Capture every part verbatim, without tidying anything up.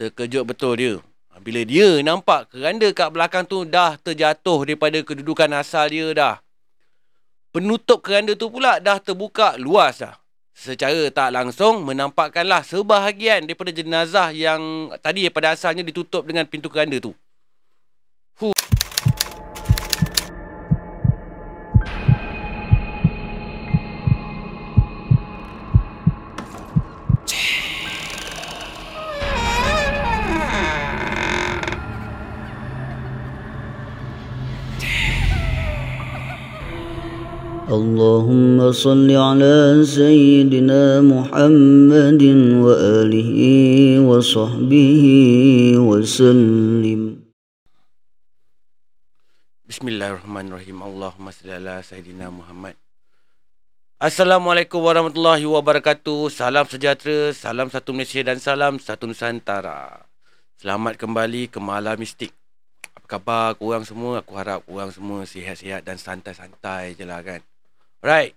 Terkejut betul dia bila dia nampak keranda kat belakang tu dah terjatuh daripada kedudukan asal dia dah. Penutup keranda tu pula dah terbuka luas dah. Secara tak langsung menampakkanlah sebahagian daripada jenazah yang tadi daripada asalnya ditutup dengan pintu keranda tu. Huh. اللهم صل على سيدنا محمد وآله وصحبه وسلم. Bismillahirrahmanirrahim. Allahumma salli ala Sayyidina Muhammad. Assalamualaikum warahmatullahi wabarakatuh. Salam sejahtera, salam satu Malaysia dan salam satu Nusantara. Selamat kembali ke Malam Mistik. Apa khabar korang semua? Aku harap korang semua sihat-sihat dan santai-santai je lah kan. Alright,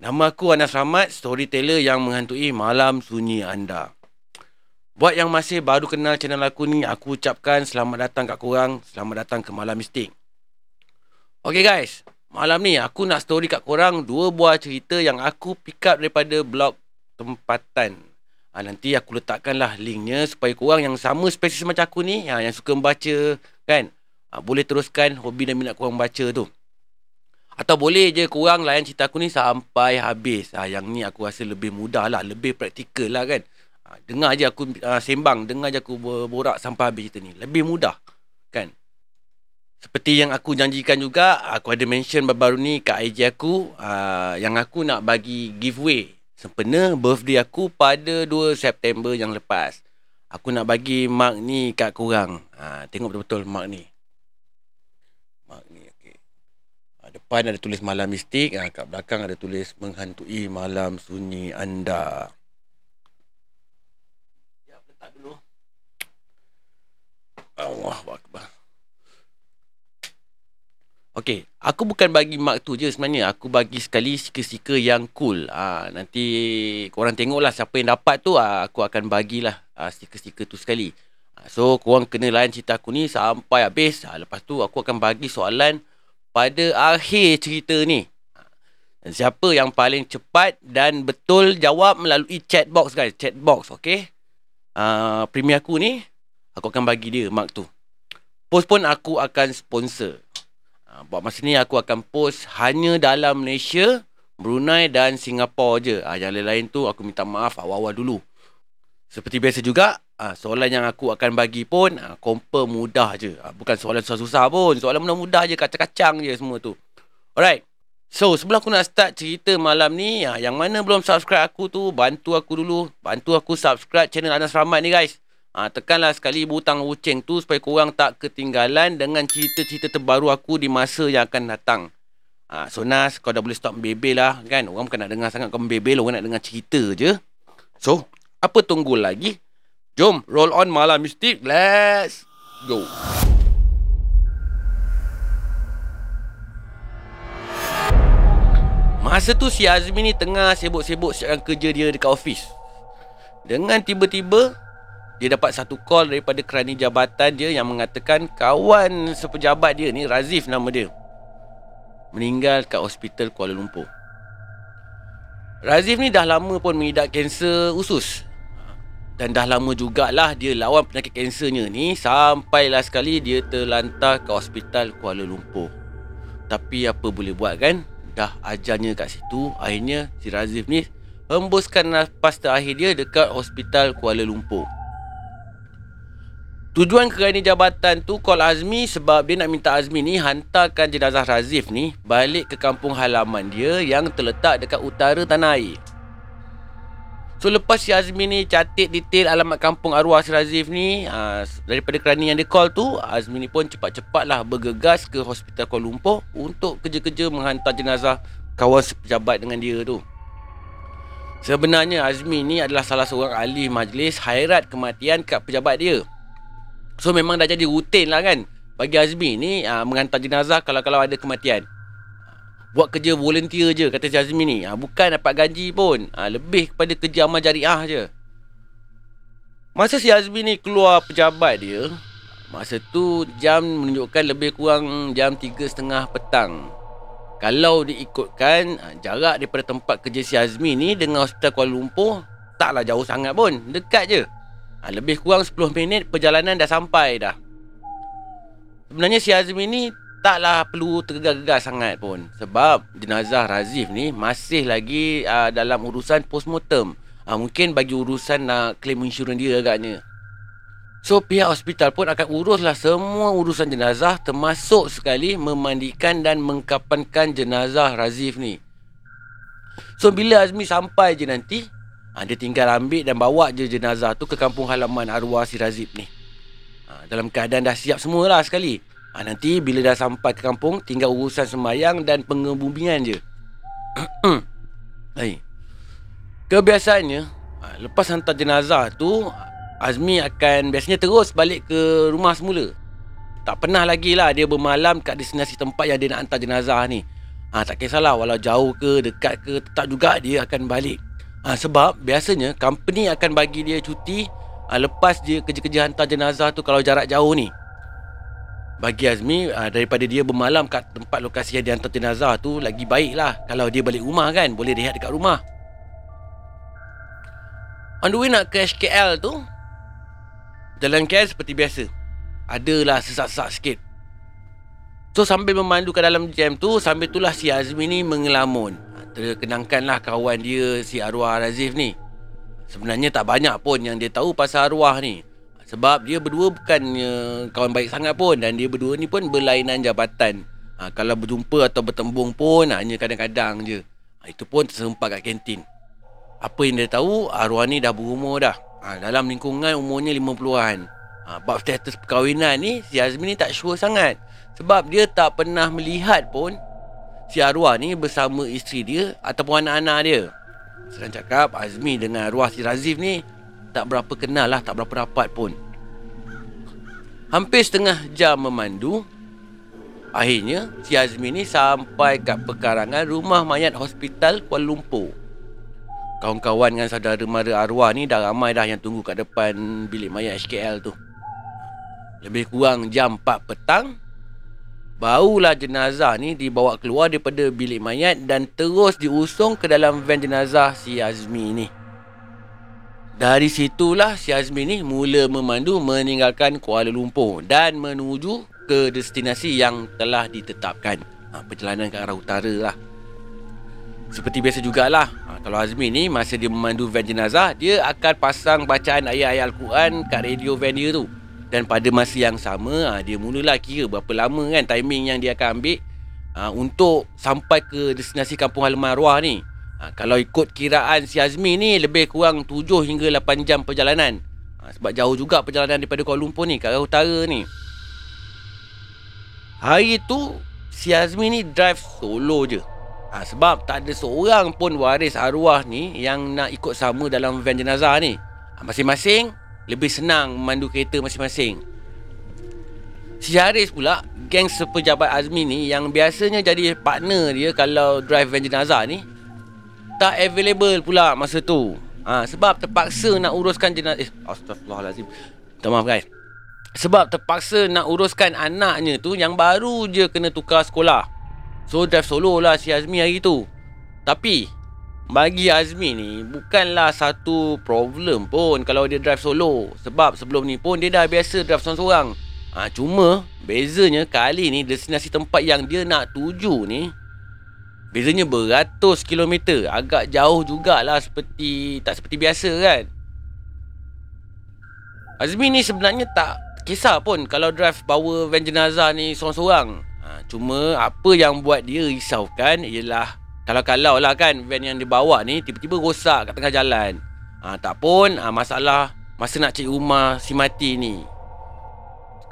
nama aku Anas Ramad, storyteller yang menghantui malam sunyi anda. Buat yang masih baru kenal channel aku ni, aku ucapkan selamat datang kat korang. Selamat datang ke Malam Mistik. Okay guys, malam ni aku nak story kat korang dua buah cerita yang aku pick up daripada blog tempatan. ha, Nanti aku letakkanlah linknya supaya korang yang sama spesies macam aku ni, ha, yang suka membaca kan, ha, boleh teruskan hobi dan minat korang baca tu. Atau boleh je korang layan cerita aku ni sampai habis. ha, Yang ni aku rasa lebih mudah lah, lebih praktikal lah kan. ha, Dengar je aku ha, sembang, dengar je aku borak sampai habis cerita ni. Lebih mudah kan. Seperti yang aku janjikan juga, aku ada mention baru-baru ni kat I G aku, ha, yang aku nak bagi giveaway sempena birthday aku pada dua September yang lepas. Aku nak bagi mark ni kat korang. ha, Tengok betul-betul mark ni. Mark ni depan ada tulis Malam Mistik, ha, kat belakang ada tulis menghantui malam sunyi anda. Ya, letak dulu. Allahu Akbar. Okey, aku bukan bagi mark tu je sebenarnya. Aku bagi sekali stiker-stiker yang cool. ha, Nanti korang tengoklah siapa yang dapat tu, ha, aku akan bagilah ha, stiker-stiker tu sekali. ha, So korang kena layan cerita aku ni sampai habis. ha, Lepas tu aku akan bagi soalan pada akhir cerita ni. Siapa yang paling cepat dan betul jawab melalui chat box guys. Chat box, okay. uh, Premier aku ni, aku akan bagi dia mark tu. Post pun aku akan sponsor. uh, Buat masa ni aku akan post hanya dalam Malaysia, Brunei dan Singapura je. uh, Yang lain-lain tu aku minta maaf awal-awal dulu. Seperti biasa juga, ha, soalan yang aku akan bagi pun ha, kompa mudah je. ha, Bukan soalan susah-susah pun. Soalan mudah-mudah je, kacang-kacang je semua tu. Alright, so sebelum aku nak start cerita malam ni, ha, yang mana belum subscribe aku tu, bantu aku dulu. Bantu aku subscribe channel Anas Ramad ni guys. ha, Tekanlah sekali butang uceng tu supaya korang tak ketinggalan dengan cerita-cerita terbaru aku di masa yang akan datang. ha, So Nas, kau dah boleh stop membebel lah kan. Orang bukan nak dengar sangat kau membebel, orang nak dengar cerita je. So, apa tunggu lagi? Jom, roll on Malam Mistik. Let's go. Masa tu si Azmi ni tengah sibuk-sibuk siapkan kerja dia dekat ofis. Dengan tiba-tiba, dia dapat satu call daripada kerani jabatan dia yang mengatakan kawan sepejabat dia ni, Razif nama dia, meninggal kat Hospital Kuala Lumpur. Razif ni dah lama pun mengidap kanser usus. Dan dah lama jugalah dia lawan penyakit kansernya ni, sampailah sekali dia terlantar ke Hospital Kuala Lumpur. Tapi apa boleh buat kan, dah ajalnya kat situ. Akhirnya si Razif ni hembuskan nafas terakhir dia dekat Hospital Kuala Lumpur. Tujuan kerani jabatan tu call Azmi sebab dia nak minta Azmi ni hantarkan jenazah Razif ni balik ke kampung halaman dia yang terletak dekat utara tanah air. So lepas si Azmi ni catat detail alamat kampung arwah si Razif ni, aa, daripada kerani yang dia call tu, Azmi ni pun cepat-cepat lah bergegas ke Hospital Kuala Lumpur untuk kerja-kerja menghantar jenazah kawan sepejabat dengan dia tu. Sebenarnya Azmi ni adalah salah seorang ahli majlis hairat kematian kat pejabat dia. So memang dah jadi rutin lah kan bagi Azmi ni, aa, menghantar jenazah kalau-kalau ada kematian. Buat kerja volunteer je kata si Azmi ni. ha, Bukan dapat gaji pun. ha, Lebih kepada kerja amal jariah je. Masa si Azmi ni keluar pejabat dia, masa tu jam menunjukkan lebih kurang jam tiga tiga puluh petang. Kalau diikutkan jarak daripada tempat kerja si Azmi ni dengan Hospital Kuala Lumpur, taklah jauh sangat pun, dekat je. Lebih kurang sepuluh minit perjalanan dah sampai dah. Sebenarnya si Azmi ni taklah perlu tergegar-gegar sangat pun, sebab jenazah Razif ni masih lagi uh, dalam urusan postmortem. Ha, mungkin bagi urusan nak claim insurans dia agaknya. So pihak hospital pun akan uruslah semua urusan jenazah, termasuk sekali memandikan dan mengkapankan jenazah Razif ni. So bila Azmi sampai je nanti, ha, dia tinggal ambil dan bawa je jenazah tu ke kampung halaman arwah si Razif ni. ha, Dalam keadaan dah siap semualah sekali. ha, Nanti bila dah sampai ke kampung, tinggal urusan semayang dan pengebumian je. Hai Kebiasaannya, lepas hantar jenazah tu, Azmi akan biasanya terus balik ke rumah semula. Tak pernah lagi lah dia bermalam kat destinasi tempat yang dia nak hantar jenazah ni. ha, Tak kisahlah walau jauh ke dekat ke, tetap juga dia akan balik. ha, Sebab biasanya company akan bagi dia cuti ha, lepas dia kerja-kerja hantar jenazah tu kalau jarak jauh ni. Bagi Azmi, ha, daripada dia bermalam kat tempat lokasi yang dia hantar jenazah tu, lagi baik lah kalau dia balik rumah kan, boleh rehat dekat rumah. On the way nak ke H K L tu, jalan K L seperti biasa, adalah sesak-sesak sikit. So sambil memandu ke dalam jam tu, sambil itulah si Azmi ni mengelamun. Terkenangkanlah kawan dia si arwah Razif ni. Sebenarnya tak banyak pun yang dia tahu pasal arwah ni, sebab dia berdua bukan uh, kawan baik sangat pun. Dan dia berdua ni pun berlainan jabatan. ha, Kalau berjumpa atau bertembung pun hanya kadang-kadang je. ha, Itu pun terserempak kat kantin. Apa yang dia tahu, arwah ni dah berumur dah. ha, Dalam lingkungan umurnya lima puluhan. ha, Bab status perkahwinan ni, si Azmi ni tak sure sangat, sebab dia tak pernah melihat pun si arwah ni bersama isteri dia ataupun anak-anak dia. Senang cakap, Azmi dengan arwah si Razif ni tak berapa kenal lah, tak berapa rapat pun. Hampir setengah jam memandu, akhirnya si Azmi ni sampai kat pekarangan rumah mayat Hospital Kuala Lumpur. Kawan-kawan dengan saudara mara arwah ni dah ramai dah yang tunggu kat depan bilik mayat H K L tu. Lebih kurang jam empat petang, barulah jenazah ni dibawa keluar daripada bilik mayat dan terus diusung ke dalam van jenazah si Azmi ni. Dari situlah si Azmi ni mula memandu meninggalkan Kuala Lumpur dan menuju ke destinasi yang telah ditetapkan. ha, Perjalanan ke arah utara lah. Seperti biasa jugalah, ha, kalau Azmi ni masa dia memandu van jenazah, dia akan pasang bacaan ayat-ayat Al-Quran kat radio van dia tu. Dan pada masa yang sama, ha, dia mulalah kira berapa lama kan timing yang dia akan ambil ha, untuk sampai ke destinasi kampung halaman arwah ni. ha, Kalau ikut kiraan si Azmi ni, lebih kurang tujuh hingga lapan jam perjalanan. ha, Sebab jauh juga perjalanan daripada Kuala Lumpur ni, kat arah utara ni. Hari tu, si Azmi ni drive solo je. Ha, sebab tak ada seorang pun waris arwah ni yang nak ikut sama dalam van jenazah ni. ha, Masing-masing lebih senang memandu kereta masing-masing. Si Haris pula, geng sepejabat Azmi ni yang biasanya jadi partner dia kalau drive van jenazah ni, tak available pula masa tu. ha, Sebab terpaksa nak uruskan jenazah eh, Astaghfirullahalazim, minta maaf guys. Sebab terpaksa nak uruskan anaknya tu yang baru je kena tukar sekolah. So drive solo lah si Azmi hari tu. Tapi bagi Azmi ni bukanlah satu problem pun kalau dia drive solo, sebab sebelum ni pun dia dah biasa drive seorang-seorang. ha, Cuma bezanya kali ni destinasi tempat yang dia nak tuju ni bezanya beratus kilometer. Agak jauh jugalah, seperti tak seperti biasa kan. Azmi ni sebenarnya tak kisah pun kalau drive bawa van jenazah ni seorang-seorang. Ha, cuma apa yang buat dia risaukan ialah kalau-kalau lah kan van yang dia bawa ni tiba-tiba rosak kat tengah jalan. ha, Tak pun ha, masalah masa nak cari rumah si mati ni.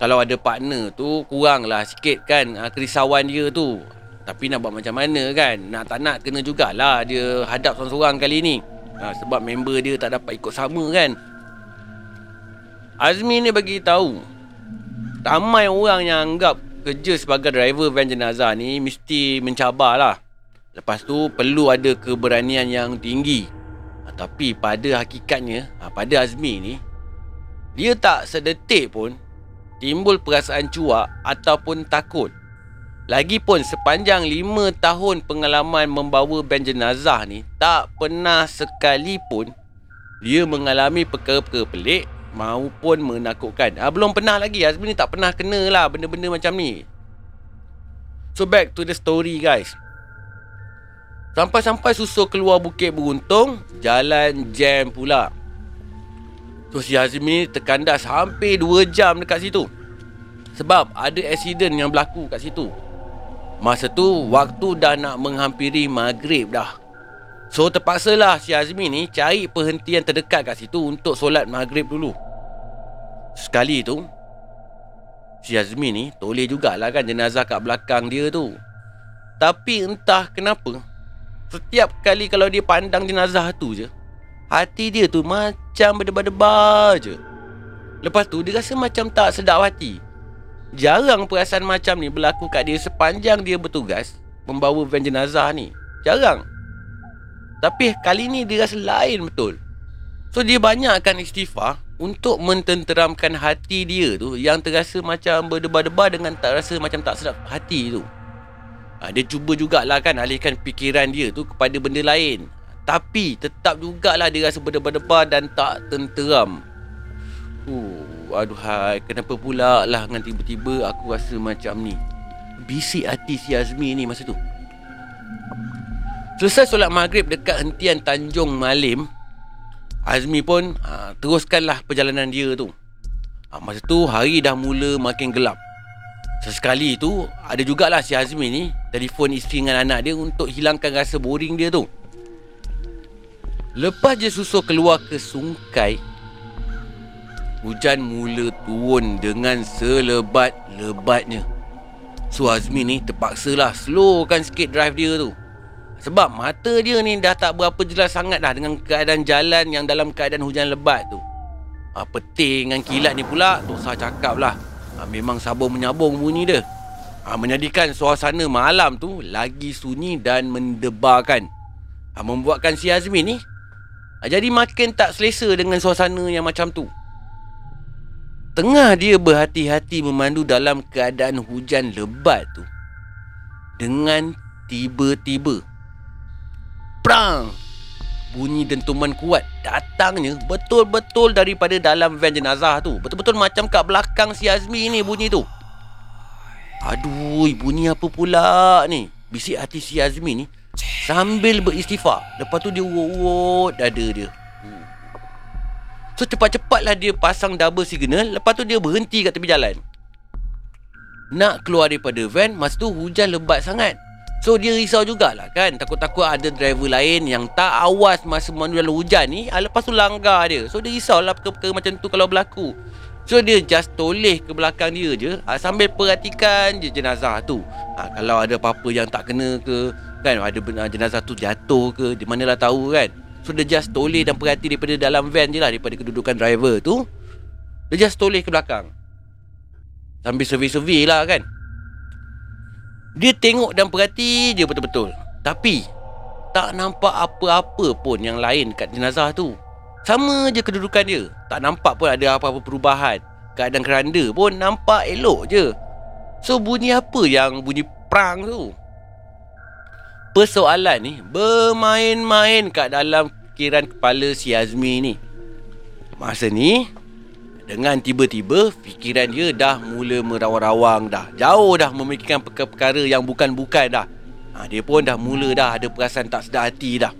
Kalau ada partner tu kuranglah sikit kan ha, kerisauan dia tu. Tapi nak buat macam mana kan, nak tak nak kena jugalah dia hadap seorang-seorang kali ni. ha, Sebab member dia tak dapat ikut sama kan. Azmi ni bagi tahu, ramai orang yang anggap kerja sebagai driver van jenazah ni mesti mencabar lah. Lepas tu perlu ada keberanian yang tinggi. ha, Tapi pada hakikatnya, ha, pada Azmi ni, Dia tak sedetik pun timbul perasaan cuak ataupun takut. Lagipun sepanjang lima tahun pengalaman membawa van jenazah ni, tak pernah sekalipun dia mengalami perkara-perkara pelik maupun menakutkan. ha, Belum pernah lagi. Azmi ni tak pernah kena lah benda-benda macam ni. So back to the story guys. Sampai-sampai susur keluar Bukit Beruntung, jalan jam pula. So si Azmi ni terkandas hampir dua jam dekat situ, sebab ada aksiden yang berlaku kat situ. Masa tu waktu dah nak menghampiri maghrib dah. So terpaksalah si Azmi ni cari perhentian terdekat kat situ untuk solat maghrib dulu. Sekali tu si Azmi ni toleh jugalah kan jenazah kat belakang dia tu. Tapi entah kenapa, setiap kali kalau dia pandang jenazah tu je, hati dia tu macam berdebar-debar je. Lepas tu dia rasa macam tak sedap hati. Jarang perasaan macam ni berlaku kat dia sepanjang dia bertugas membawa van jenazah ni. Jarang. Tapi kali ni dia rasa lain betul. So dia banyakkan istighfar untuk mententeramkan hati dia tu yang terasa macam berdebar-debar dengan tak rasa macam tak sedap hati tu. ha, Dia cuba jugalah kan alihkan fikiran dia tu kepada benda lain, tapi tetap jugalah dia rasa berdebar-debar dan tak tenteram. uh, Aduhai, kenapa pula lah dengan tiba-tiba aku rasa macam ni, bisik hati si Azmi ni masa tu. Selesai solat maghrib dekat hentian Tanjung Malim, Azmi pun ha, teruskanlah perjalanan dia tu. ha, Masa tu hari dah mula makin gelap. Sesekali tu ada jugalah si Azmi ni telefon isteri dengan anak dia untuk hilangkan rasa boring dia tu. Lepas je susur keluar ke Sungkai, hujan mula turun dengan selebat-lebatnya. So Azmi ni terpaksalah slowkan sikit drive dia tu, sebab mata dia ni dah tak berapa jelas sangat dah dengan keadaan jalan yang dalam keadaan hujan lebat tu. ha, Petir dengan kilat ni pula, dosa cakap lah, ha, memang sabung menyabung bunyi dia. ha, Menjadikan suasana malam tu lagi sunyi dan mendebarkan. ha, Membuatkan si Azmi ni jadi makin tak selesa dengan suasana yang macam tu. Tengah dia berhati-hati memandu dalam keadaan hujan lebat tu, dengan tiba-tiba, prang, bunyi dentuman kuat datangnya betul-betul daripada dalam van jenazah tu. Betul-betul macam kat belakang si Azmi ni bunyi tu. Aduh, bunyi apa pula ni, bisik hati si Azmi ni sambil beristighfar. Lepas tu dia urut-urut dada dia. So cepat-cepatlah dia pasang double signal. Lepas tu dia berhenti kat tepi jalan, nak keluar daripada van. Masa tu hujan lebat sangat, so dia risau jugalah kan, takut-takut ada driver lain yang tak awas masa memandu dalam hujan ni, lepas tu langgar dia. So dia risaulah perkara-perkara macam tu kalau berlaku. So dia just toleh ke belakang dia je, sambil perhatikan je jenazah tu. ha, Kalau ada apa-apa yang tak kena ke kan, ada jenazah tu jatuh ke, di manalah tahu kan. So dia just toleh dan perhati daripada dalam van je lah, daripada kedudukan driver tu. Dia just toleh ke belakang sambil survey-survey lah kan. Dia tengok dan perhati je betul-betul, tapi tak nampak apa-apa pun yang lain kat jenazah tu. Sama je kedudukan dia, tak nampak pun ada apa-apa perubahan. Keadaan keranda pun nampak elok je. So bunyi apa yang bunyi perang tu? Persoalan ni bermain-main kat dalam fikiran kepala si Azmi ni. Masa ni, dengan tiba-tiba fikiran dia dah mula merawang-rawang dah. Jauh dah memikirkan perkara-perkara yang bukan-bukan dah. ha, Dia pun dah mula dah ada perasaan tak sedap hati dah.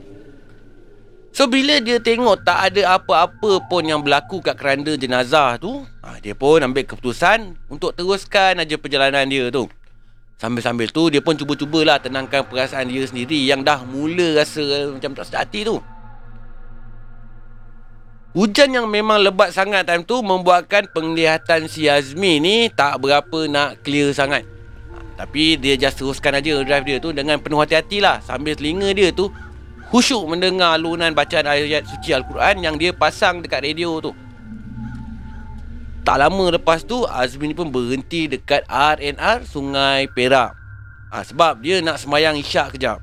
So bila dia tengok tak ada apa-apa pun yang berlaku kat keranda jenazah tu, ha, dia pun ambil keputusan untuk teruskan aja perjalanan dia tu. Sambil-sambil tu dia pun cuba-cubalah tenangkan perasaan dia sendiri yang dah mula rasa macam tak sedap hati tu. Hujan yang memang lebat sangat time tu membuatkan penglihatan si Azmi ni tak berapa nak clear sangat. ha, Tapi dia just teruskan aja drive dia tu dengan penuh hati-hati lah, sambil telinga dia tu khusyuk mendengar alunan bacaan ayat suci Al-Quran yang dia pasang dekat radio tu. Tak lama lepas tu Azmi ni pun berhenti dekat R and R Sungai Perak. ha, Sebab dia nak sembahyang isyak kejap.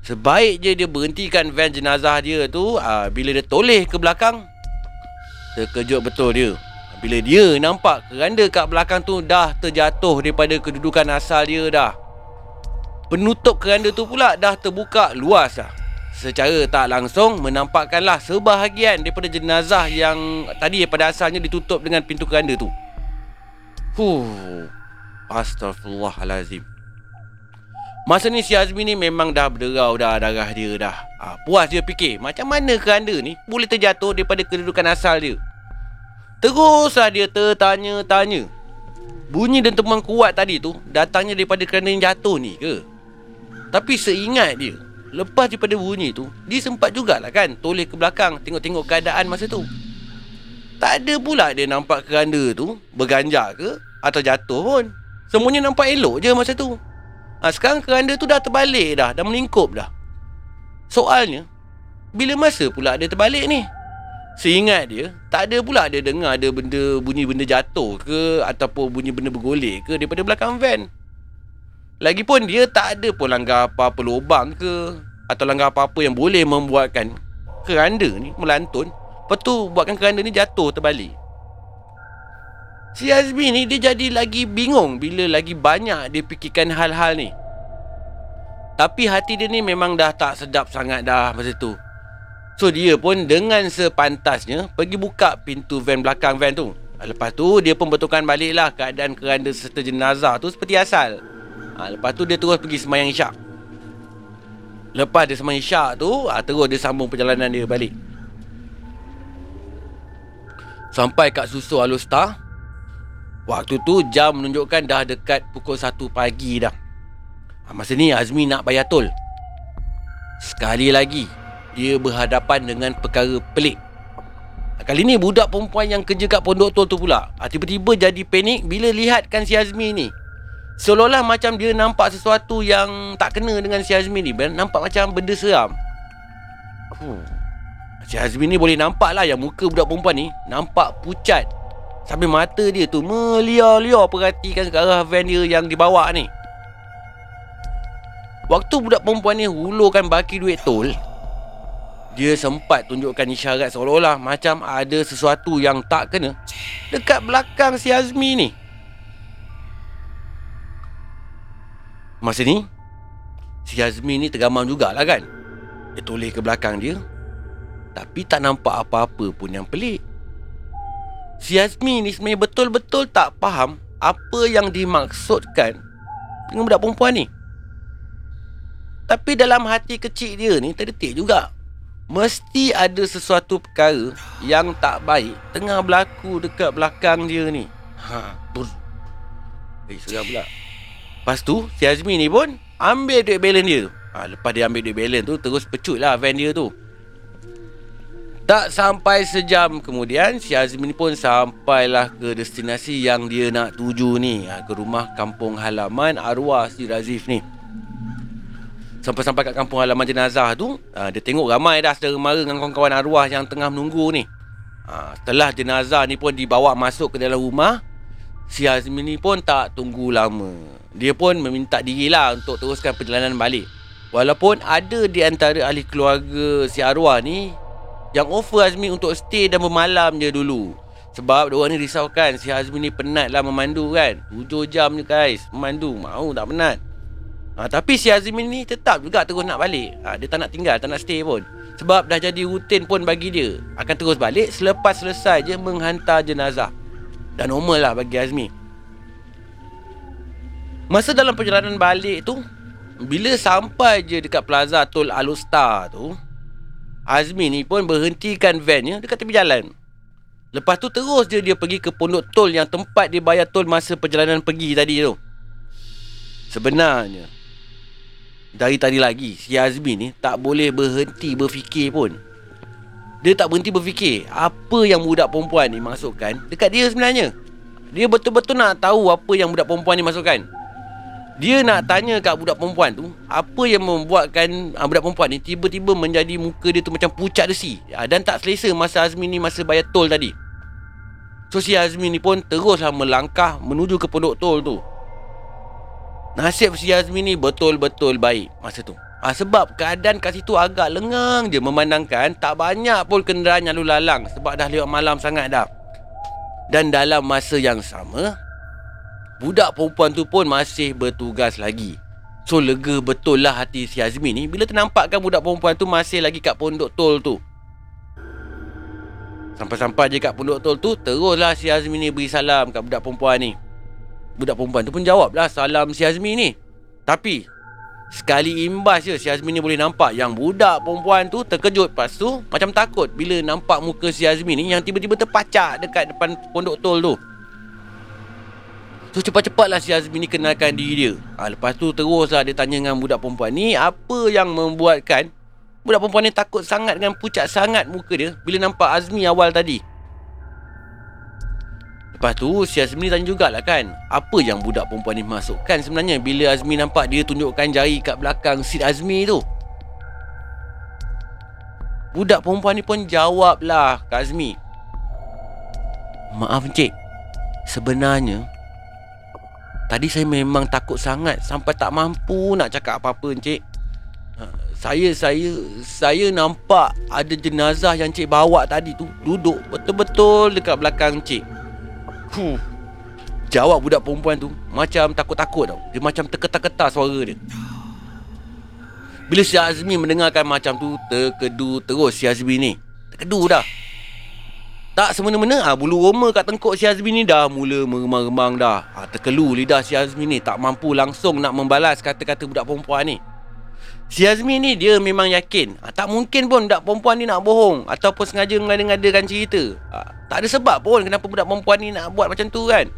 Sebaik je dia berhentikan van jenazah dia tu. ha, Bila dia toleh ke belakang, Terkejut betul dia bila dia nampak keranda kat belakang tu dah terjatuh daripada kedudukan asal dia dah. Penutup keranda tu pula dah terbuka luas dah. Secara tak langsung menampakkanlah sebahagian daripada jenazah yang tadi daripada asalnya ditutup dengan pintu keranda tu. Fuh. Astaghfirullahalazim. Masa ni si Azmi ni memang dah berderau dah darah dia dah. Ha, puas dia fikir macam mana keranda ni boleh terjatuh daripada kedudukan asal dia. Teruslah dia tertanya-tanya, bunyi dentuman kuat tadi tu datangnya daripada kerana yang jatuh ni ke? Tapi seingat dia, lepas daripada bunyi tu, dia sempat jugalah kan toleh ke belakang tengok-tengok keadaan masa tu. Tak ada pula dia nampak keranda tu berganjak ke atau jatuh pun. Semuanya nampak elok je masa tu. ha, Sekarang keranda tu dah terbalik dah, dah melingkup dah. Soalnya, bila masa pula dia terbalik ni? Seingat dia, tak ada pula dia dengar ada benda, bunyi benda jatuh ke ataupun bunyi benda bergolek ke daripada belakang van. Lagipun dia tak ada pun langgar apa-apa lubang ke atau langgar apa-apa yang boleh membuatkan keranda ni melantun. Lepas tu buatkan keranda ni jatuh terbalik. Si Azmi ni dia jadi lagi bingung bila lagi banyak dia fikirkan hal-hal ni. Tapi hati dia ni memang dah tak sedap sangat dah masa tu. So dia pun dengan sepantasnya pergi buka pintu van belakang van tu. Lepas tu dia pun betulkan baliklah keadaan keranda serta jenazah tu seperti asal. ha, Lepas tu dia terus pergi semayang isyak. Lepas dia semayang isyak tu, ha, terus dia sambung perjalanan dia balik. Sampai kat susu Alor Star, waktu tu jam menunjukkan dah dekat pukul satu pagi dah. ha, Masa ni Azmi nak bayar tol. Sekali lagi dia berhadapan dengan perkara pelik. Kali ni budak perempuan yang kerja kat pondok tol tu pula ha, tiba-tiba jadi panik bila lihatkan si Azmi ni. Seolah-olah macam dia nampak sesuatu yang tak kena dengan si Azmi ni. Nampak macam benda seram. hmm. Si Azmi ni boleh nampak lah yang muka budak perempuan ni nampak pucat, sambil mata dia tu meliar-liar perhatikan ke arah van dia yang dibawa ni. Waktu budak perempuan ni hulurkan baki duit tol, dia sempat tunjukkan isyarat seolah-olah macam ada sesuatu yang tak kena dekat belakang si Azmi ni. Masa ni si Azmi ni tergamam jugalah kan. Dia toleh ke belakang dia, tapi tak nampak apa-apa pun yang pelik. Si Azmi ni sebenarnya betul-betul tak faham apa yang dimaksudkan dengan budak perempuan ni. Tapi dalam hati kecil dia ni terdetik juga, mesti ada sesuatu perkara yang tak baik tengah berlaku dekat belakang dia ni. Ha, bur. Eh, seram pula. Lepas tu, si Azmi ni pun ambil duit belen dia. Ha, lepas dia ambil duit belen tu, terus pecut lah van dia tu. Tak sampai sejam kemudian, si Azmi ni pun sampailah ke destinasi yang dia nak tuju ni. Ha, ke rumah kampung halaman arwah si Razif ni. Sampai-sampai kat kampung halaman jenazah tu, ha, dia tengok ramai dah saudara mara dengan kawan-kawan arwah yang tengah menunggu ni. ha, Setelah jenazah ni pun dibawa masuk ke dalam rumah, si Azmi ni pun tak tunggu lama. Dia pun meminta dirilah untuk teruskan perjalanan balik. Walaupun ada di antara ahli keluarga si arwah ni yang offer Azmi untuk stay dan bermalam je dulu, sebab diorang ni risaukan si Azmi ni penat lah memandu kan. Tujuh jam je guys memandu, mau tak penat. Ha, tapi si Azmi ni tetap juga terus nak balik. ha, Dia tak nak tinggal, tak nak stay pun, sebab dah jadi rutin pun bagi dia, akan terus balik selepas selesai je menghantar jenazah. Dah normal lah bagi Azmi. Masa dalam perjalanan balik tu, bila sampai je dekat plaza tol Alor Star tu, Azmi ni pun berhentikan vannya dekat tepi jalan. Lepas tu terus je dia pergi ke pondok tol yang tempat dia bayar tol masa perjalanan pergi tadi tu. Sebenarnya dari tadi lagi si Azmi ni tak boleh berhenti berfikir pun. Dia tak berhenti berfikir apa yang budak perempuan ni masukkan dekat dia sebenarnya. Dia betul-betul nak tahu apa yang budak perempuan ni masukkan. Dia nak tanya kat budak perempuan tu apa yang membuatkan budak perempuan ni tiba-tiba menjadi muka dia tu macam pucat desi dan tak selesa masa Azmi ni masa bayar tol tadi. So si Azmi ni pun teruslah melangkah menuju ke pondok tol tu. Nasib si Azmi ni betul-betul baik masa tu. ha, sebab keadaan kat situ agak lengang je, memandangkan tak banyak pun kenderaan yang lalu lalang sebab dah lewat malam sangat dah. Dan dalam masa yang sama, budak perempuan tu pun masih bertugas lagi. So lega betul lah hati si Azmi ni bila ternampakkan budak perempuan tu masih lagi kat pondok tol tu. Sampai-sampai je kat pondok tol tu, teruslah si Azmi ni beri salam kat budak perempuan ni. Budak perempuan tu pun jawab lah salam si Azmi ni. Tapi sekali imbas je si Azmi ni boleh nampak yang budak perempuan tu terkejut. Lepas tu macam takut bila nampak muka si Azmi ni yang tiba-tiba terpacak dekat depan pondok tol tu. So cepat-cepatlah si Azmi ni kenalkan diri dia. ha, Lepas tu teruslah dia tanya dengan budak perempuan ni apa yang membuatkan budak perempuan ni takut sangat dengan pucat sangat muka dia bila nampak Azmi awal tadi. Lepas tu si Azmi tanya jugalah kan, apa yang budak perempuan ni masukkan sebenarnya bila Azmi nampak dia tunjukkan jari kat belakang seat Azmi tu. Budak perempuan ni pun jawab lah kat Azmi, maaf encik, sebenarnya tadi saya memang takut sangat sampai tak mampu nak cakap apa-apa encik. Saya, saya, saya nampak ada jenazah yang encik bawa tadi tu duduk betul-betul dekat belakang encik. Huh. Jawab budak perempuan tu macam takut-takut tau. Dia macam terketar-ketar suara dia. Bila si Azmi mendengarkan macam tu, terkedu terus si Azmi ni. Terkedu dah. Tak semena-mena ah, bulu roma kat tengkuk si Azmi ni dah mula meremang-remang dah. Ah, terkelu lidah si Azmi ni, tak mampu langsung nak membalas kata-kata budak perempuan ni. Si Azmi ni dia memang yakin ha, tak mungkin pun budak perempuan ni nak bohong ataupun sengaja mengada-ngadakan cerita. ha, Tak ada sebab pun kenapa budak perempuan ni nak buat macam tu kan.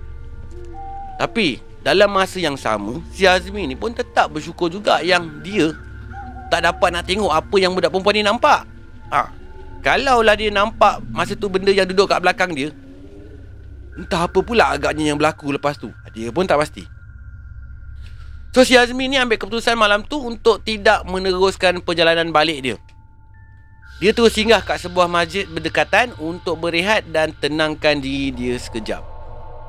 Tapi dalam masa yang sama, si Azmi ni pun tetap bersyukur juga yang dia tak dapat nak tengok apa yang budak perempuan ni nampak. ha, Kalaulah dia nampak masa tu benda yang duduk kat belakang dia, entah apa pula agaknya yang berlaku lepas tu. Dia pun tak pasti. So si Azmi ni ambil keputusan malam tu untuk tidak meneruskan perjalanan balik dia. Dia terus singgah kat sebuah masjid berdekatan untuk berehat dan tenangkan diri dia sekejap.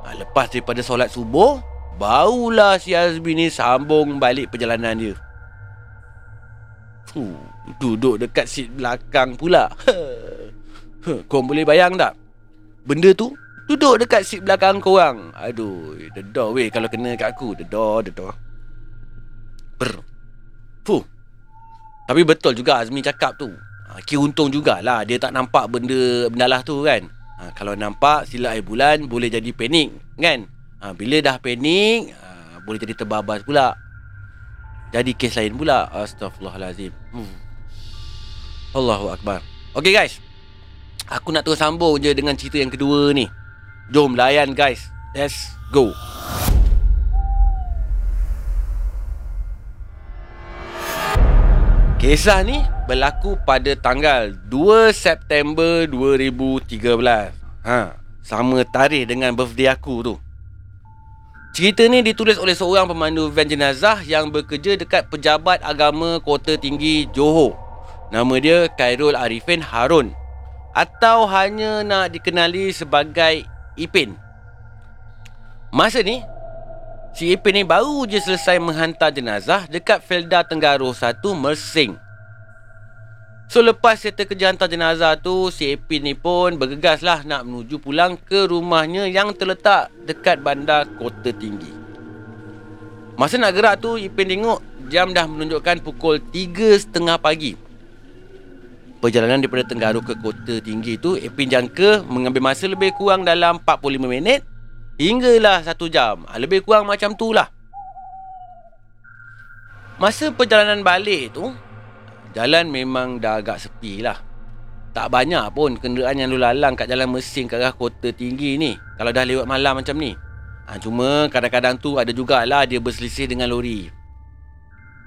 ha, Lepas daripada solat subuh, barulah si Azmi ni sambung balik perjalanan dia. Fuh, duduk dekat seat belakang pula. Korang boleh bayang tak, benda tu duduk dekat seat belakang korang. Aduh, dedor weh kalau kena kat aku. Dedor, dedor Fuh. Tapi betul juga Azmi cakap tu. ha, Kira untung jugalah dia tak nampak benda bendalah tu kan. ha, Kalau nampak sila air bulan boleh jadi panik kan. ha, Bila dah panik, ha, boleh jadi terbabas pula, jadi kes lain pula. Astaghfirullahalazim. hmm. Allahu Akbar. Okay guys, aku nak terus sambung je dengan cerita yang kedua ni. Jom layan guys, let's go. Kisah ni berlaku pada tanggal dua September dua ribu tiga belas. Ha, sama tarikh dengan birthday aku tu. Cerita ni ditulis oleh seorang pemandu van jenazah yang bekerja dekat Pejabat Agama Kota Tinggi, Johor. Nama dia Khairul Arifin Harun atau hanya nak dikenali sebagai Ipin. Masa ni si Ipin ni baru je selesai menghantar jenazah dekat Felda Tenggaroh satu, Mersing. So lepas serta kerja hantar jenazah tu, si Ipin ni pun bergegaslah nak menuju pulang ke rumahnya yang terletak dekat bandar Kota Tinggi. Masa nak gerak tu, Ipin tengok jam dah menunjukkan pukul tiga tiga puluh pagi. Perjalanan daripada Tenggaroh ke Kota Tinggi tu, Ipin jangka mengambil masa lebih kurang dalam empat puluh lima minit hinggalah satu jam. Lebih kurang macam tu lah. Masa perjalanan balik tu, jalan memang dah agak sepi lah. Tak banyak pun kenderaan yang lalu lalang kat jalan Mersing ke arah Kota Tinggi ni kalau dah lewat malam macam ni. ha, Cuma kadang-kadang tu ada jugalah dia berselisih dengan lori.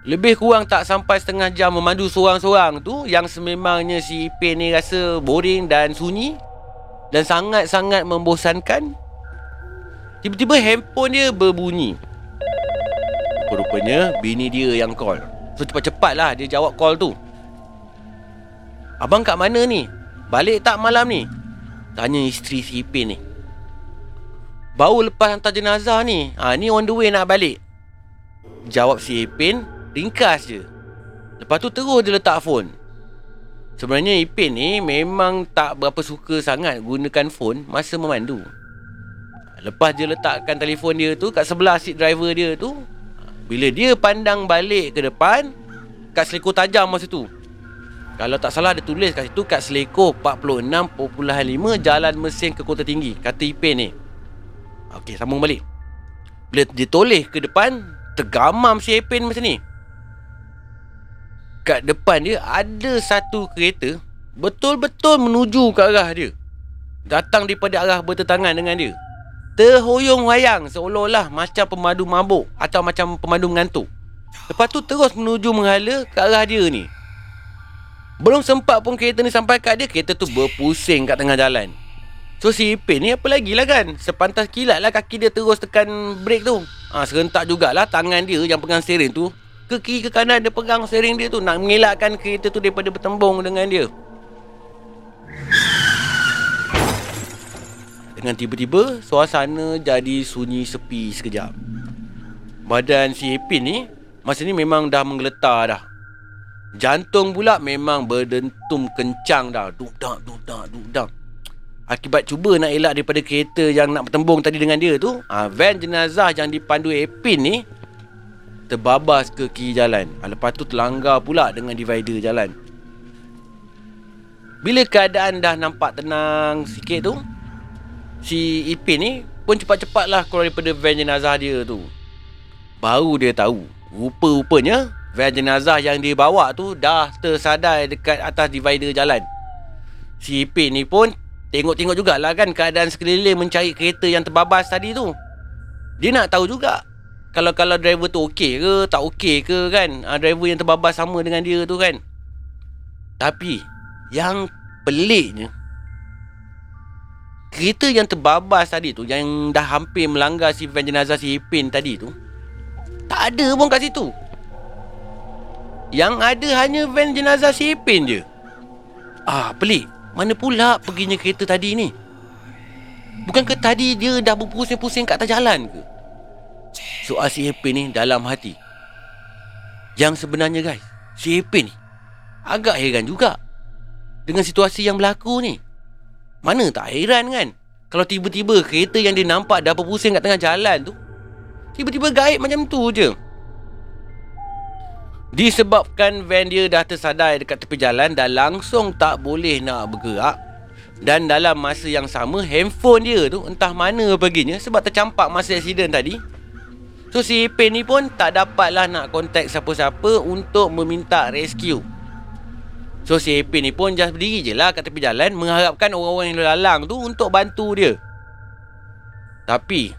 Lebih kurang tak sampai setengah jam memandu seorang-seorang tu, yang sememangnya si Ipin ni rasa boring dan sunyi dan sangat-sangat membosankan, tiba-tiba handphone dia berbunyi. Rupanya bini dia yang call. So cepat-cepatlah dia jawab call tu. Abang kat mana ni? Balik tak malam ni? Tanya isteri si Ipin ni. Baru lepas hantar jenazah ni. Ha, ni on the way nak balik, jawab si Ipin ringkas je. Lepas tu terus dia letak phone. Sebenarnya Ipin ni memang tak berapa suka sangat gunakan phone masa memandu. Lepas dia letakkan telefon dia tu kat sebelah seat driver dia tu, bila dia pandang balik ke depan, kat selekoh tajam masa tu, kalau tak salah dia tulis kat situ, kat selekoh empat puluh enam perpuluhan lima Jalan Mersing ke Kota Tinggi, kata Ipin ni. Okey, sambung balik. Bila dia toleh ke depan, tergamam si Ipin masa ni. Kat depan dia ada satu kereta betul-betul menuju ke arah dia, datang daripada arah bertentangan dengan dia, terhoyong-hoyang seolah-olah macam pemandu mabuk atau macam pemandu mengantuk. Lepas tu terus menuju menghala ke arah dia ni. Belum sempat pun kereta ni sampai kat dia, kereta tu berpusing kat tengah jalan. So si Ipin ni apa lagi lah kan, sepantas kilat lah kaki dia terus tekan brake tu. ha, Serentak jugalah tangan dia yang pegang steering tu, ke kiri ke kanan dia pegang steering dia tu, nak mengelakkan kereta tu daripada bertembung dengan dia. Dengan tiba-tiba suasana jadi sunyi sepi sekejap. Badan si Ipin ni masa ni memang dah menggeletar dah. Jantung pula memang berdentum kencang dah, duk-dak, duk-dak, duk-dak. Akibat cuba nak elak daripada kereta yang nak bertembung tadi dengan dia tu, ha, van jenazah yang dipandu Ipin ni terbabas ke kiri jalan. ha, Lepas tu terlanggar pula dengan divider jalan. Bila keadaan dah nampak tenang sikit tu, si Ipin ni pun cepat-cepatlah keluar daripada van jenazah dia tu. Baru dia tahu, rupa-rupanya van jenazah yang dia bawa tu dah tersadai dekat atas divider jalan. Si Ipin ni pun tengok-tengok jugalah kan keadaan sekeliling, mencari kereta yang terbabas tadi tu. Dia nak tahu juga kalau-kalau driver tu okey ke, tak okey ke kan, ha, driver yang terbabas sama dengan dia tu kan. Tapi yang peliknya, kereta yang terbabas tadi tu, yang dah hampir melanggar si van jenazah si Ipin tadi tu, tak ada pun kat situ. Yang ada hanya van jenazah si Ipin je. Ah, pelik, mana pula perginya kereta tadi ni? Bukan ke tadi dia dah berpusing-pusing kat atas jalan ke? Soal si Ipin ni dalam hati. Yang sebenarnya guys, si Ipin ni agak heran juga dengan situasi yang berlaku ni. Mana tak heran kan, kalau tiba-tiba kereta yang dia nampak dah berpusing kat tengah jalan tu tiba-tiba gaib macam tu je. Disebabkan van dia dah tersadai dekat tepi jalan dan langsung tak boleh nak bergerak, dan dalam masa yang sama handphone dia tu entah mana perginya sebab tercampak masa aksiden tadi. So si Ipin ni pun tak dapatlah nak kontak siapa-siapa untuk meminta rescue. So si Ipin ni pun just berdiri je lah kat tepi jalan, mengharapkan orang-orang yang lalang tu untuk bantu dia. Tapi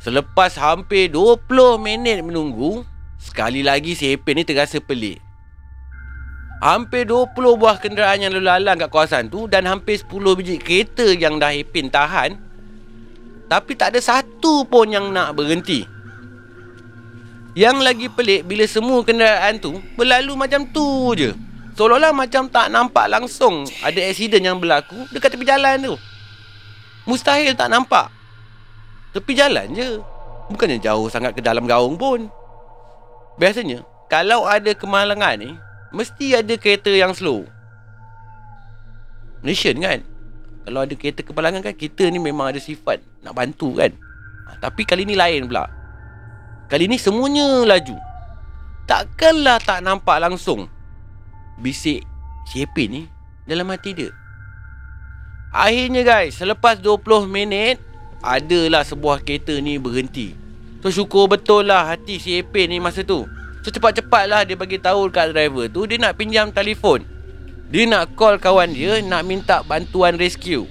selepas hampir dua puluh minit menunggu, sekali lagi si Ipin ni terasa pelik. Hampir dua puluh buah kenderaan yang lalang kat kawasan tu, dan hampir sepuluh biji kereta yang dah Ipin tahan, tapi tak ada satu pun yang nak berhenti. Yang lagi pelik, bila semua kenderaan tu berlalu macam tu je, seolah-olah macam tak nampak langsung ada aksiden yang berlaku dekat tepi jalan tu. Mustahil tak nampak, tepi jalan je, bukannya jauh sangat ke dalam gaung pun. Biasanya kalau ada kemalangan ni, mesti ada kereta yang slow. Malaysian kan, kalau ada kereta kemalangan kan, kita ni memang ada sifat nak bantu kan. ha, Tapi kali ni lain pula. Kali ni semuanya laju. Takkanlah tak nampak langsung, bisik si Ipin ni dalam hati dia. Akhirnya guys, selepas dua puluh minit, adalah sebuah kereta ni berhenti. So syukur betul lah hati si Ipin ni masa tu. So cepat-cepat lah dia bagi tahu kat driver tu, dia nak pinjam telefon, dia nak call kawan dia, nak minta bantuan rescue.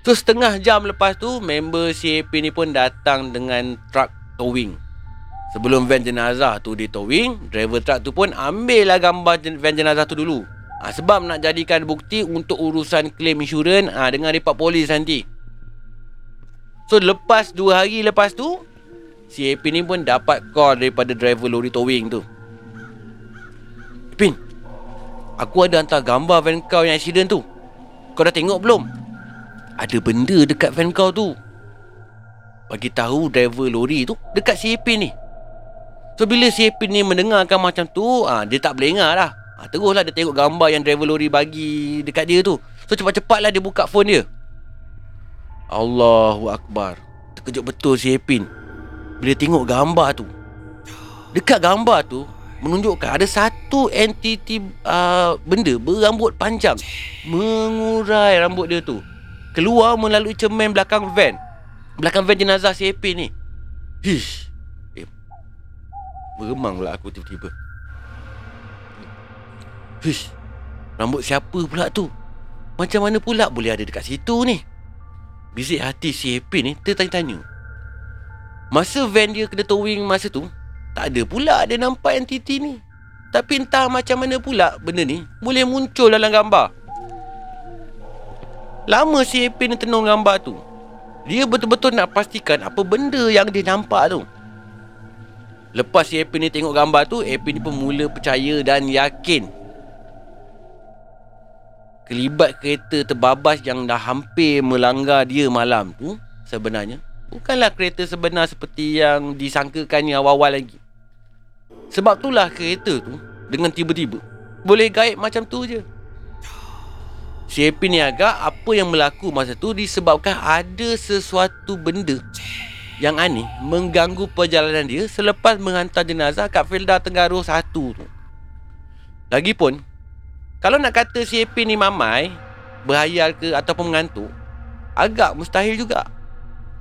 So setengah jam lepas tu, member si Ipin ni pun datang dengan truk towing. Sebelum van jenazah tu di towing, driver truk tu pun ambil lah gambar van jenazah tu dulu. ha, Sebab nak jadikan bukti untuk urusan claim insurans ha, dengan report polis nanti. So lepas dua hari lepas tu, si Ipin ni pun dapat call daripada driver lori towing tu. "Ipin, aku ada hantar gambar van kau yang aksiden tu. Kau dah tengok belum? Ada benda dekat van kau tu." Bagi tahu driver lori tu dekat si Ipin ni. So bila si Ipin ni mendengarkan macam tu, ha, dia tak boleh ingat lah. Ha, teruslah dia tengok gambar yang driver lori bagi dekat dia tu. So cepat-cepatlah dia buka phone dia. Allahu Akbar. Terkejut betul si Ipin bila tengok gambar tu. Dekat gambar tu menunjukkan ada satu entiti uh, benda berambut panjang mengurai rambut dia tu keluar melalui cermin belakang van. Belakang van jenazah si Ipin ni. Hish. Eh, beremang pula aku tiba-tiba. Hish. Rambut siapa pula tu? Macam mana pula boleh ada dekat situ ni? Bisik hati si Ipin ni tertanya-tanya. Masa van dia kena towing masa tu, tak ada pula dia nampak entiti ni. Tapi entah macam mana pula benda ni boleh muncul dalam gambar. Lama si Ipin ni tenung gambar tu. Dia betul-betul nak pastikan apa benda yang dia nampak tu. Lepas si Ipin ni tengok gambar tu, Ipin ni pun mula percaya dan yakin. Kelibat kereta terbabas yang dah hampir melanggar dia malam tu sebenarnya bukanlah kereta sebenar seperti yang disangkakannya awal-awal lagi. Sebab itulah kereta tu dengan tiba-tiba boleh gaib macam tu je. Si Ipin ni agak apa yang berlaku masa tu disebabkan ada sesuatu benda yang aneh mengganggu perjalanan dia selepas menghantar jenazah kat Felda Tenggaroh satu tu. Lagipun, kalau nak kata si Ipin ni mamai, berhayal ke ataupun mengantuk, agak mustahil juga.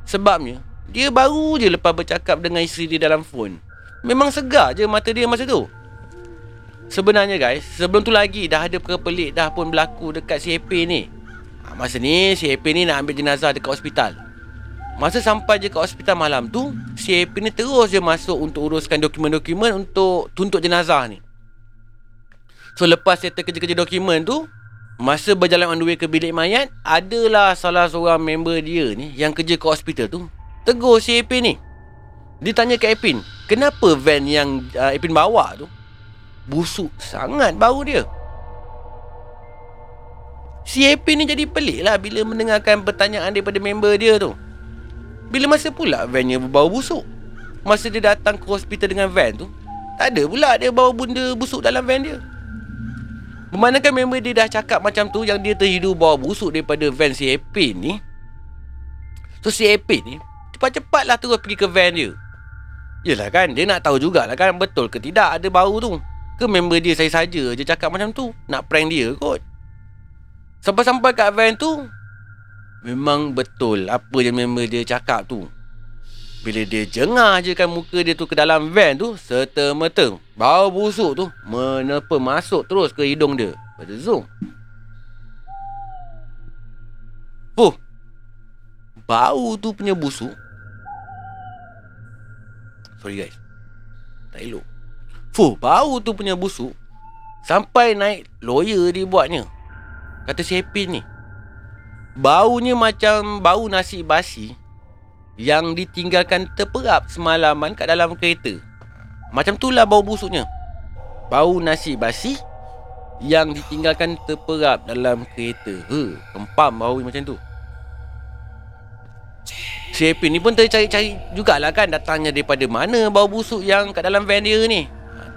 Sebabnya, dia baru je lepas bercakap dengan isteri dia dalam phone. Memang segar je mata dia masa tu. Sebenarnya guys, sebelum tu lagi dah ada perkara pelik dah pun berlaku dekat si Ipin ni. Ha, masa ni si Ipin ni nak ambil jenazah dekat hospital. Masa sampai je kat hospital malam tu, si Ipin ni terus je masuk untuk uruskan dokumen-dokumen untuk tuntut jenazah ni. So lepas settle kerja-kerja dokumen tu, masa berjalan on the way ke bilik mayat, adalah salah seorang member dia ni yang kerja kat hospital tu tegur si Ipin ni. Dia tanya kat Ipin, kenapa van yang uh, Ipin bawa tu busuk sangat bau dia. Si Ipin ni jadi pelik lah bila mendengarkan pertanyaan daripada member dia tu. Bila masa pula vannya berbau busuk? Masa dia datang ke hospital dengan van tu, tak ada pula dia bawa benda busuk dalam van dia. Memandangkan member dia dah cakap macam tu, yang dia terhidu bawa busuk daripada van si Ipin ni. So si Ipin ni cepat-cepat lah terus pergi ke van dia. Yelah kan, dia nak tahu jugalah kan, betul ke tidak ada bau tu. Ke member dia saya saja je cakap macam tu, nak prank dia kot. Sampai-sampai kat van tu, memang betul apa yang member dia cakap tu. Bila dia jengah je kan muka dia tu ke dalam van tu, serta-merta bau busuk tu menepa masuk terus ke hidung dia. Pada zoom Fuh bau tu punya busuk. Sorry guys, tak elok. Fuh, bau tu punya busuk sampai naik lawyer dia buatnya. Kata si Ipin ni, baunya macam bau nasi basi yang ditinggalkan terperap semalaman kat dalam kereta. Macam tu lah bau busuknya. Bau nasi basi yang ditinggalkan terperap dalam kereta. He, kempam bau macam tu. Si Ipin ni pun tercari-cari jugalah kan datangnya daripada mana bau busuk yang kat dalam van dia ni.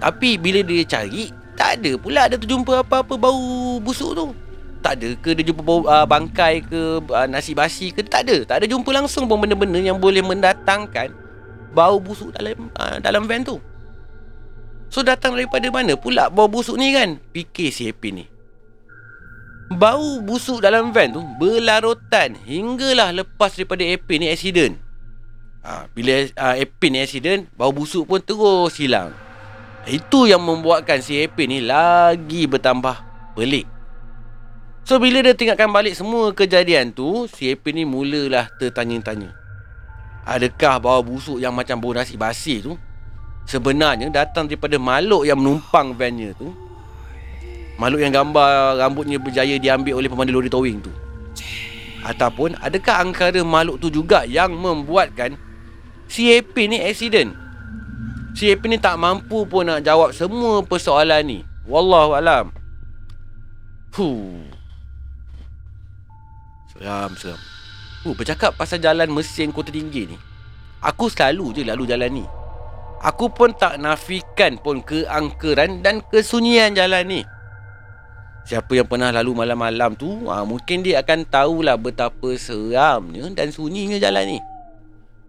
Tapi bila dia cari, tak ada pula dia terjumpa apa-apa bau busuk tu. Tak ada ke dia jumpa bau, uh, bangkai ke, uh, nasi basi ke, tak ada. Tak ada jumpa langsung pun benda-benda yang boleh mendatangkan bau busuk dalam uh, dalam van tu. So datang daripada mana pula bau busuk ni kan? Fikir si Ipin ni. Bau busuk dalam van tu berlarutan hinggalah lepas daripada Ipin ni accident. uh, Bila uh, Ipin ni accident, bau busuk pun terus hilang. Itu yang membuatkan si Ipin ni lagi bertambah pelik. So bila dia tinggalkan balik semua kejadian tu, si Ipin ni mulalah tertanya-tanya, adakah bau busuk yang macam bau nasi basi tu sebenarnya datang daripada makhluk yang menumpang vannya tu? Makhluk yang gambar rambutnya berjaya diambil oleh pemandu lori towing tu? Ataupun adakah angkara makhluk tu juga yang membuatkan si Ipin ni accident? Si Ipin ni tak mampu pun nak jawab semua persoalan ni. Wallahualam. Huh. Seram, seram. Huh, bercakap pasal jalan Mersing Kota Tinggi ni, aku selalu je lalu jalan ni. Aku pun tak nafikan pun keangkeran dan kesunyian jalan ni. Siapa yang pernah lalu malam-malam tu, ha, mungkin dia akan tahulah betapa seramnya dan sunyinya jalan ni.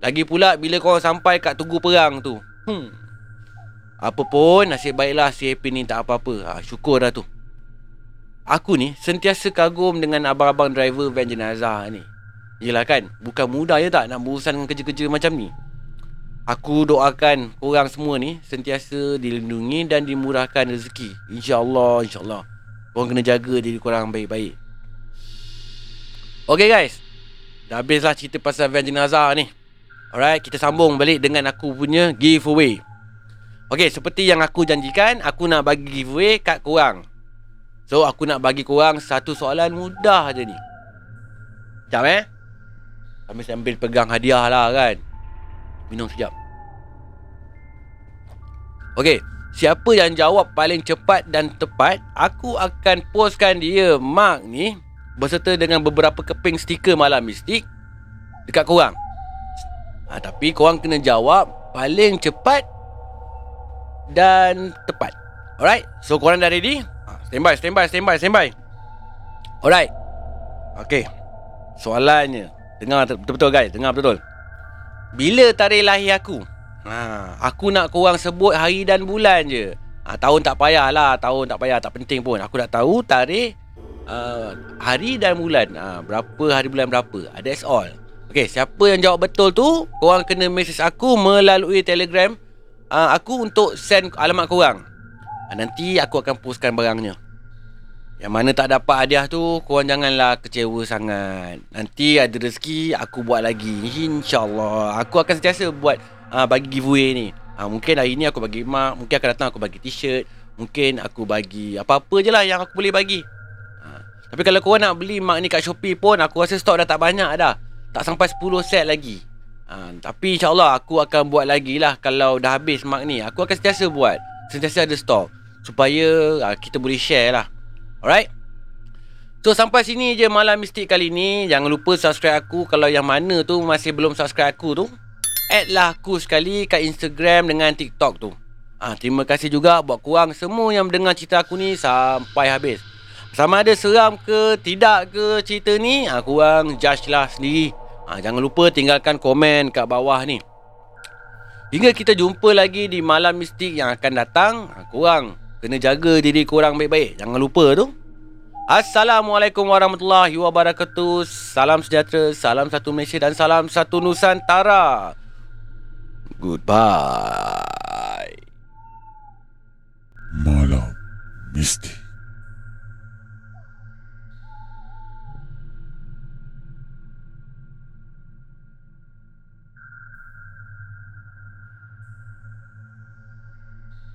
Lagi pula bila korang sampai kat Tugu Perang tu, hmm, apa pun nasib baiklah si Ipin ni tak apa-apa, ha, syukur dah tu. Aku ni sentiasa kagum dengan abang-abang driver van jenazah ni. Yelah kan, bukan mudah ya tak nak berurusan dengan kerja-kerja macam ni. Aku doakan korang semua ni sentiasa dilindungi dan dimurahkan rezeki, InsyaAllah, InsyaAllah. Korang kena jaga diri korang baik-baik. Okay guys, dah habislah cerita pasal van jenazah ni. Alright, kita sambung balik dengan aku punya giveaway. Okay, seperti yang aku janjikan, aku nak bagi giveaway kat korang. So aku nak bagi korang satu soalan mudah je ni. Sekejap eh, sambil-sambil pegang hadiah lah kan. Minum sekejap. Okay, siapa yang jawab paling cepat dan tepat, aku akan postkan dia mark ni berserta dengan beberapa keping stiker Malam Mistik dekat korang. Ha, tapi korang kena jawab paling cepat dan tepat. Alright, so korang dah ready? Ha, stand by, stand by, stand by, stand by. Alright. Okay, soalannya, dengar betul-betul guys, dengar betul-betul. Bila tarikh lahir aku? Ha, aku nak korang sebut hari dan bulan je. Ha, tahun tak payahlah, tahun tak payah, tak penting pun. Aku nak tahu tarikh, uh, hari dan bulan. Ha, berapa hari bulan berapa. Ha, that's all. Okay, siapa yang jawab betul tu, korang kena message aku melalui Telegram uh, aku untuk send alamat korang. Ha, nanti aku akan postkan barangnya. Yang mana tak dapat hadiah tu, korang janganlah kecewa sangat. Nanti ada rezeki, aku buat lagi. InsyaAllah. Aku akan sentiasa buat ha, bagi giveaway ni. Ha, mungkin hari ni aku bagi mark, mungkin akan datang aku bagi t-shirt, mungkin aku bagi apa-apa je lah yang aku boleh bagi. Ha, tapi kalau korang nak beli mark ni kat Shopee pun, aku rasa stok dah tak banyak dah. Tak sampai sepuluh set lagi. Ha, tapi insyaAllah aku akan buat lagi lah. Kalau dah habis mark ni, aku akan sentiasa buat. Sentiasa ada stok. Supaya ha, kita boleh share lah. Alright? So sampai sini je Malam Mistik kali ni. Jangan lupa subscribe aku. Kalau yang mana tu masih belum subscribe aku tu, add lah aku sekali kat Instagram dengan TikTok tu. Ah, ha, terima kasih juga buat korang semua yang mendengar cerita aku ni sampai habis. Sama ada seram ke tidak ke cerita ni, ha, korang judge lah sendiri. Ha, jangan lupa tinggalkan komen kat bawah ni. Hingga kita jumpa lagi di Malam Mistik yang akan datang, ha, korang kena jaga diri korang baik-baik. Jangan lupa tu. Assalamualaikum warahmatullahi wabarakatuh. Salam sejahtera, salam satu Malaysia dan salam satu Nusantara. Goodbye. Malam Mistik.